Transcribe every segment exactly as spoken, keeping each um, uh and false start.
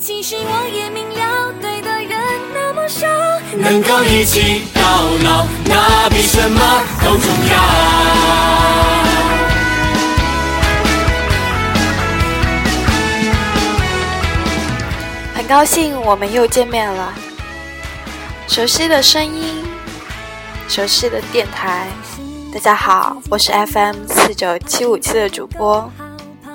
其实我也明了，对的人那么少，能够一起到老，那比什么都重要。很高兴我们又见面了，熟悉的声音，熟悉的电台。大家好，我是 F M 四九七五七的主播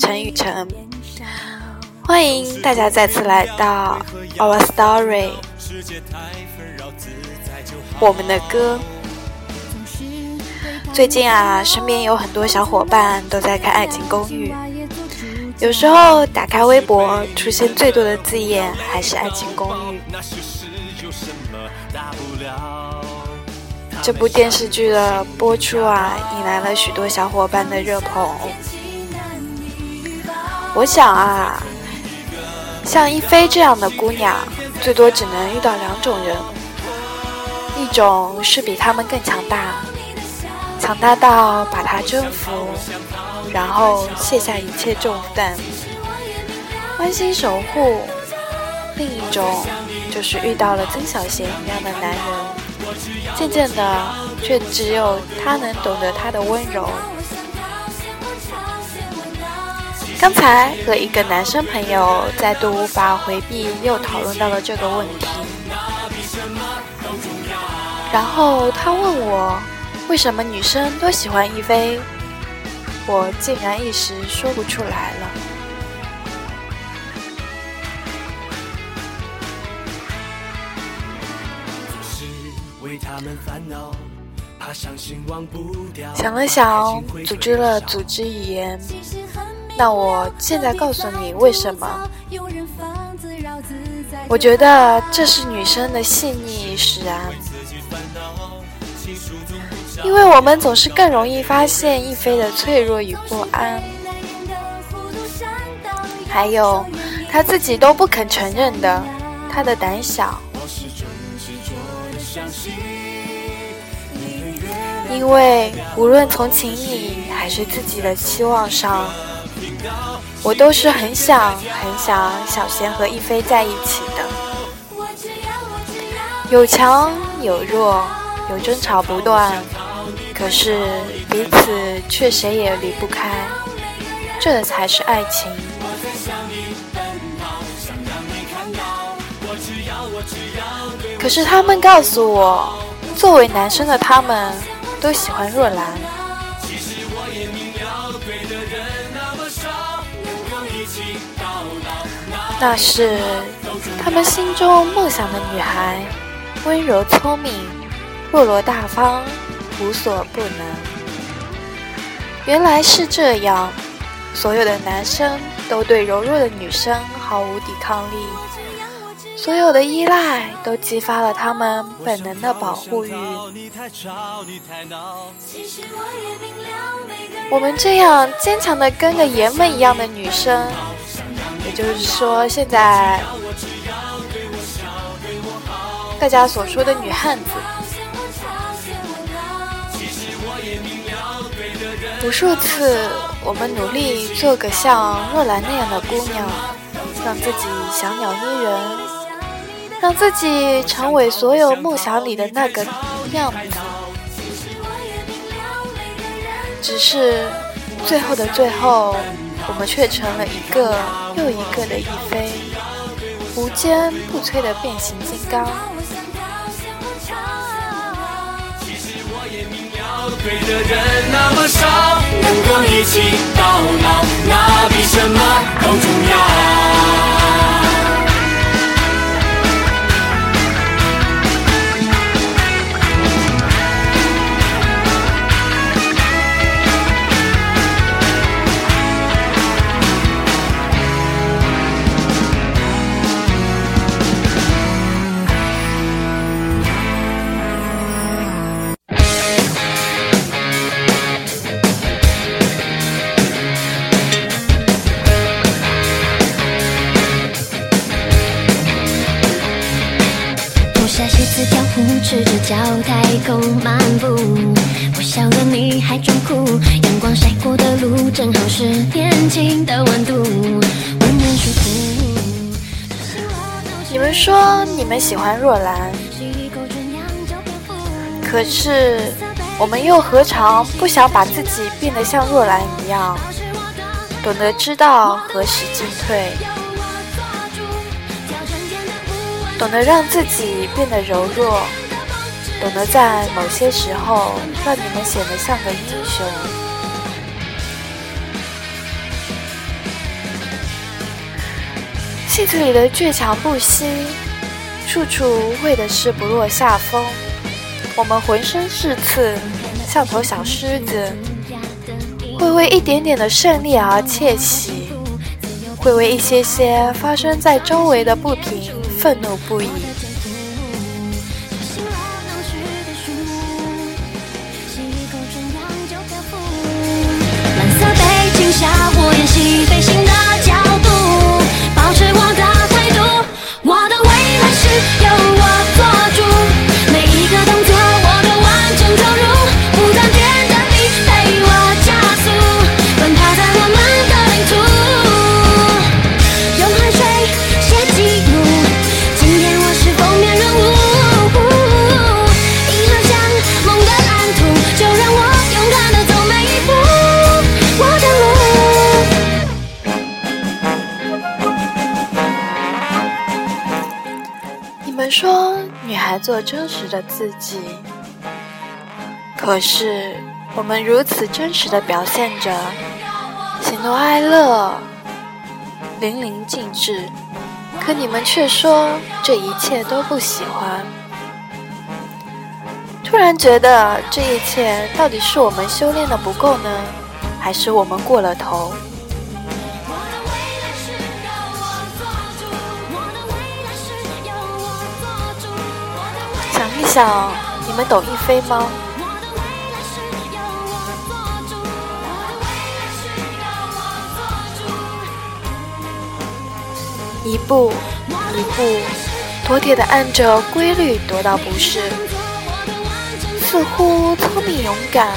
陈雨辰，欢迎大家再次来到 Our Story， 我们的歌。最近啊，身边有很多小伙伴都在看《爱情公寓》，有时候打开微博出现最多的字眼还是爱情公寓。这部电视剧的播出啊，引来了许多小伙伴的热捧。我想啊，像一菲这样的姑娘最多只能遇到两种人，一种是比她们更强大，强大到把她征服，然后卸下一切重担，关心守护；另一种就是遇到了曾小贤一样的男人，渐渐的却只有他能懂得他的温柔。刚才和一个男生朋友再度无法回避，又讨论到了这个问题，然后他问我为什么女生都喜欢一菲，我竟然一时说不出来了。想了想，组织了组织语言，那我现在告诉你为什么。我觉得这是女生的细腻使然，因为我们总是更容易发现一菲的脆弱与不安，还有她自己都不肯承认的她的胆小。因为无论从情里还是自己的期望上，我都是很想很想小贤和一菲在一起的，有强有弱，有争吵不断，可是彼此却谁也离不开，这才是爱情。可是他们告诉我，作为男生的他们都喜欢若兰。那是他们心中梦想的女孩，温柔聪明，落落大方，无所不能。原来是这样，所有的男生都对柔弱的女生毫无抵抗力，所有的依赖都激发了他们本能的保护欲。我们这样坚强的跟个爷们一样的女生，也就是说现在大家所说的女汉子，无数次我们努力做个像若兰那样的姑娘，让自己小鸟依人，让自己成为所有梦想里的那个样子，只是最后的最后，我们却成了一个又一个的一菲，无坚不摧的变形金刚。对的人那么少，能够一起到老，那比什么都重脚太空漫步，我笑得你还装酷，阳光晒过的路正好是年轻的温度，温暖舒服。你们说你们喜欢若兰，可是我们又何尝不想把自己变得像若兰一样，懂得知道何时进退，懂得让自己变得柔弱，懂得在某些时候让你们显得像个英雄。戏子里的倔强不息，处处为的是不落下风。我们浑身是刺，像头小狮子，会为一点点的胜利而窃喜，会为一些些发生在周围的不平愤怒不已。蓝色背景下，我演戏飞行的角度，保持我的态度，我的未来是由我做主，每一个动作我都完整投入，不断变得比陪我加速，奔跑在我们的领土，用汗水写记录，今天我是封面人物，迎航向梦的蓝图，就让我勇敢地走每一步，我的路。你们说女孩做真实的自己，可是我们如此真实地表现着，喜怒哀乐淋漓尽致，可你们却说这一切都不喜欢。突然觉得这一切到底是我们修炼的不够呢，还是我们过了头？想一想，你们懂一菲吗？一步一步妥帖地按着规律躲到不适，似乎聪明勇敢，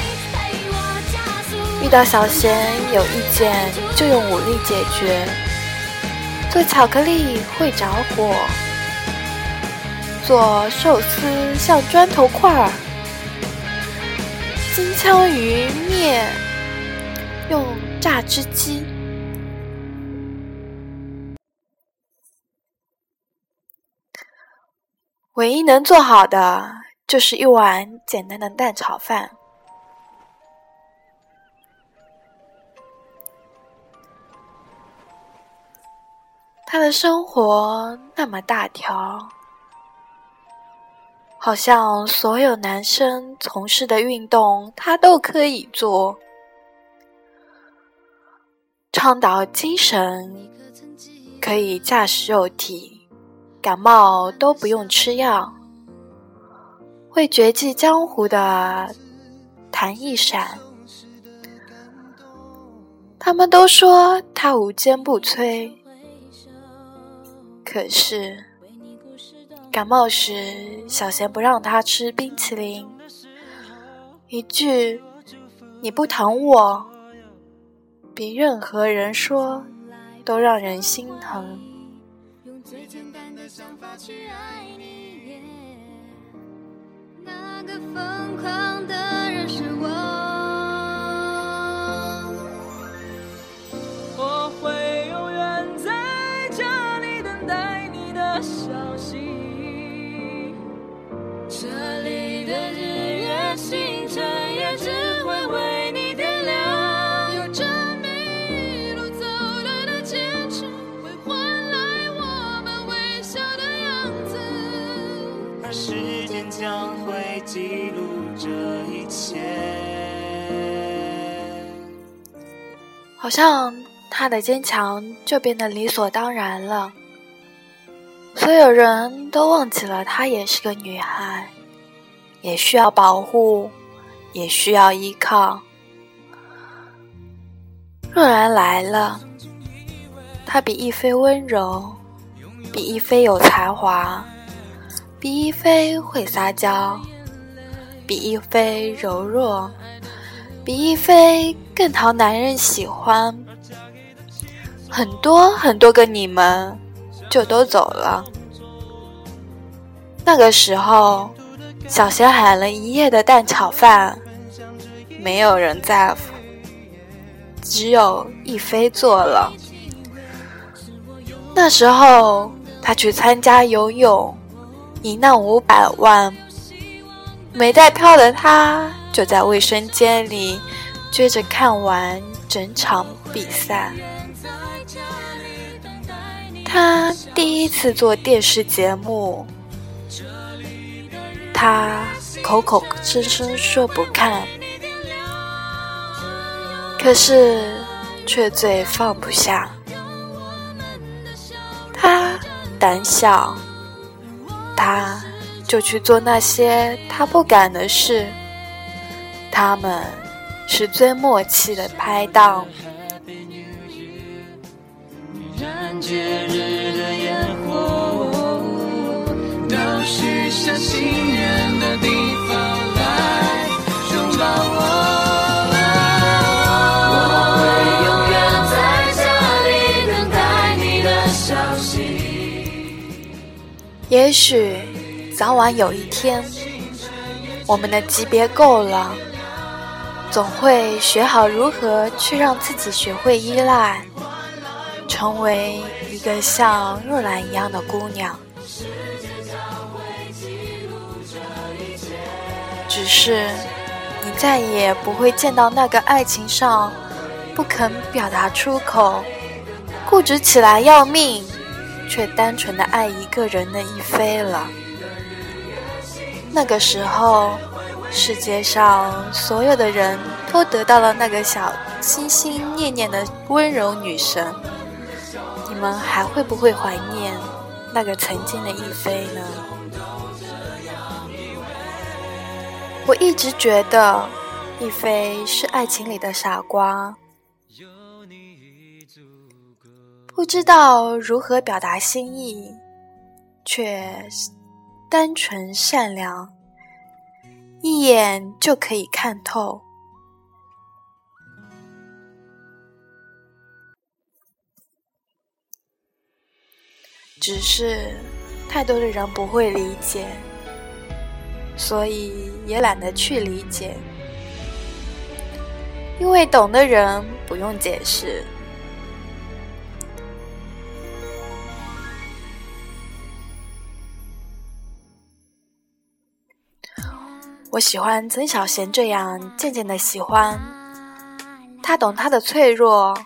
遇到小贤有意见就用武力解决，做巧克力会着火，做寿司像砖头块儿，金枪鱼面用榨汁机。唯一能做好的就是一碗简单的蛋炒饭。他的生活那么大条，好像所有男生从事的运动他都可以做，倡导精神可以驾驶肉体，感冒都不用吃药，会绝迹江湖的谭一闪，他们都说他无坚不摧，可是感冒时小贤不让他吃冰淇淋，一句你不疼我比任何人说都让人心疼。最简单的想法去爱你，那个疯狂的人是我，我会永远在这里等待你的消息，这里的日月星辰也只会为你点亮，有着你一路走来的坚持，会换时间将会记录这一切。好像他的坚强就变得理所当然了，所有人都忘记了她也是个女孩，也需要保护，也需要依靠。若然来了，她比一菲温柔，比一菲有才华，比一菲会撒娇，比一菲柔弱，比一菲更讨男人喜欢。很多很多个你们就都走了，那个时候，小学喊了一夜的蛋炒饭，没有人在乎，只有一菲做了。那时候他去参加游泳，赢了五百万，没带票的他就在卫生间里追着看完整场比赛。他第一次做电视节目，他口口声声说不看，可是却最放不下。他胆小，他就去做那些他不敢的事。他们是最默契的拍档。节日的烟火到许下心愿的地方来，拥抱我，我会永远在家里等待你的消息。也许早晚有一天，我们的级别够了，总会学好如何去让自己学会依赖，成为一个像若兰一样的姑娘，只是你再也不会见到那个爱情上不肯表达出口、固执起来要命，却单纯的爱一个人的一菲了。那个时候，世界上所有的人都得到了那个小心心念念的温柔女神。你们还会不会怀念那个曾经的一菲呢？我一直觉得一菲是爱情里的傻瓜，不知道如何表达心意，却单纯善良，一眼就可以看透。只是太多的人不会理解，所以也懒得去理解，因为懂的人不用解释。我喜欢曾小贤这样渐渐的喜欢，他懂他的脆弱，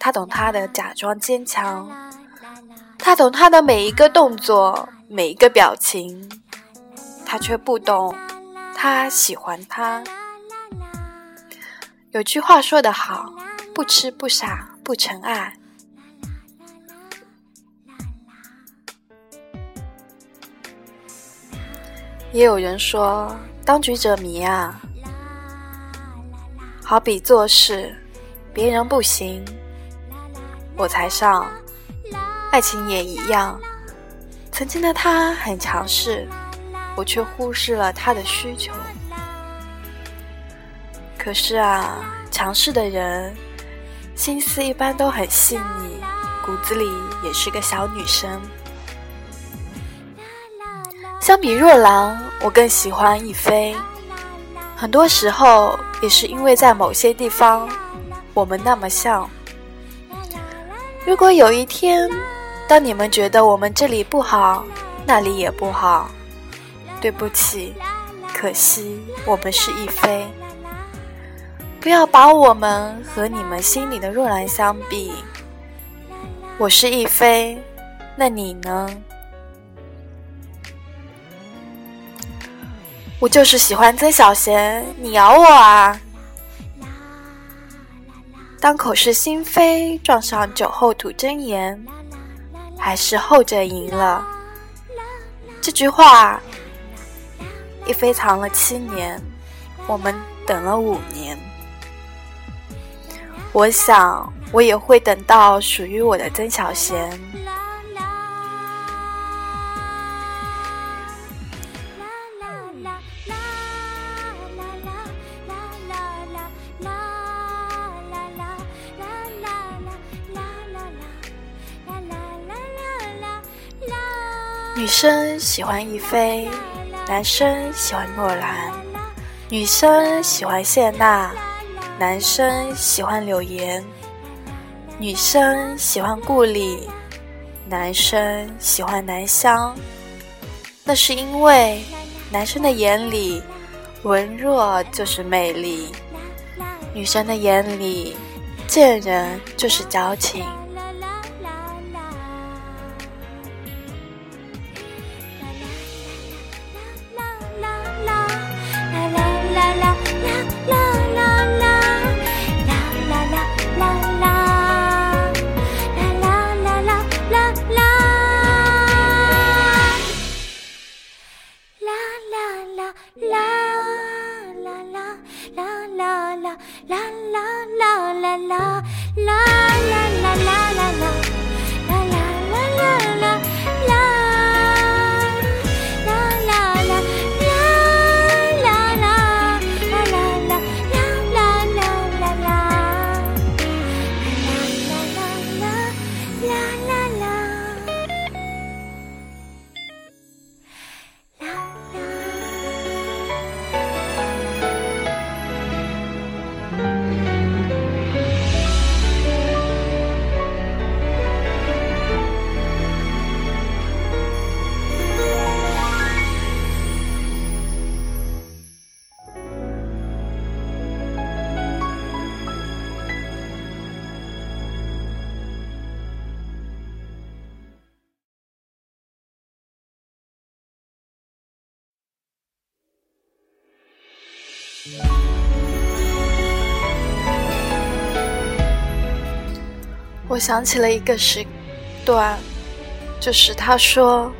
他懂他的假装坚强，他懂他的每一个动作，每一个表情，他却不懂，他喜欢他。有句话说得好，不吃不傻不成爱。也有人说，当局者迷啊，好比做事，别人不行，我才上。爱情也一样，曾经的他很强势，我却忽视了他的需求。可是啊，强势的人心思一般都很细腻，骨子里也是个小女生。相比若兰，我更喜欢一菲。很多时候也是因为在某些地方我们那么像。如果有一天，当你们觉得我们这里不好，那里也不好，对不起，可惜我们是一菲。不要把我们和你们心里的若兰相比。我是一菲，那你呢？我就是喜欢曾小贤，你咬我啊！当口是心非撞上酒后吐真言，还是后者赢了。这句话一菲藏了七年，我们等了五年。我想我也会等到属于我的曾小贤。女生喜欢一菲，男生喜欢诺兰；女生喜欢谢娜，男生喜欢柳岩；女生喜欢顾里，男生喜欢南湘。那是因为男生的眼里文弱就是魅力，女生的眼里见人就是矫情。我想起了一个时段，就是他说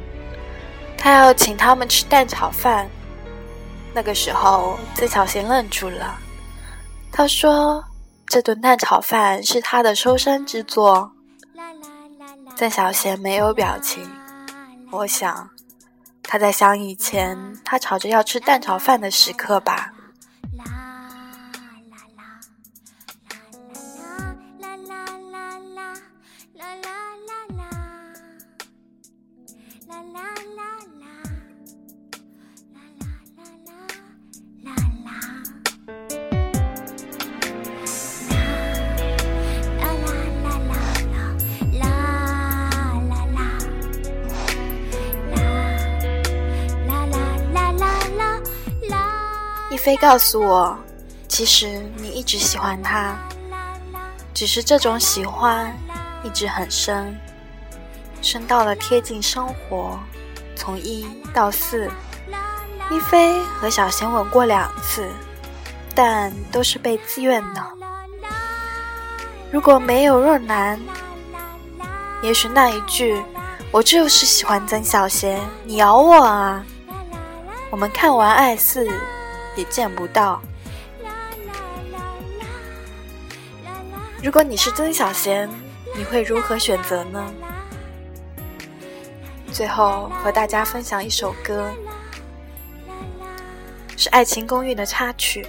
他要请他们吃蛋炒饭。那个时候曾小贤愣住了，他说这顿蛋炒饭是他的收山之作。曾小贤没有表情，我想他在想以前他吵着要吃蛋炒饭的时刻吧。一菲告诉我，其实你一直喜欢他，只是这种喜欢一直很深，深到了贴近生活，从一到四。一菲和小贤吻过两次，但都是被自愿的。如果没有若男，也许那一句我就是喜欢曾小贤，你咬我啊，我们看完爱四也见不到。如果你是曾小贤，你会如何选择呢？最后和大家分享一首歌，是《爱情公寓》的插曲。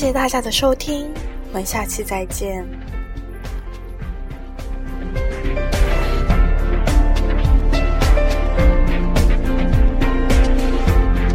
谢谢大家的收听，我们下期再见。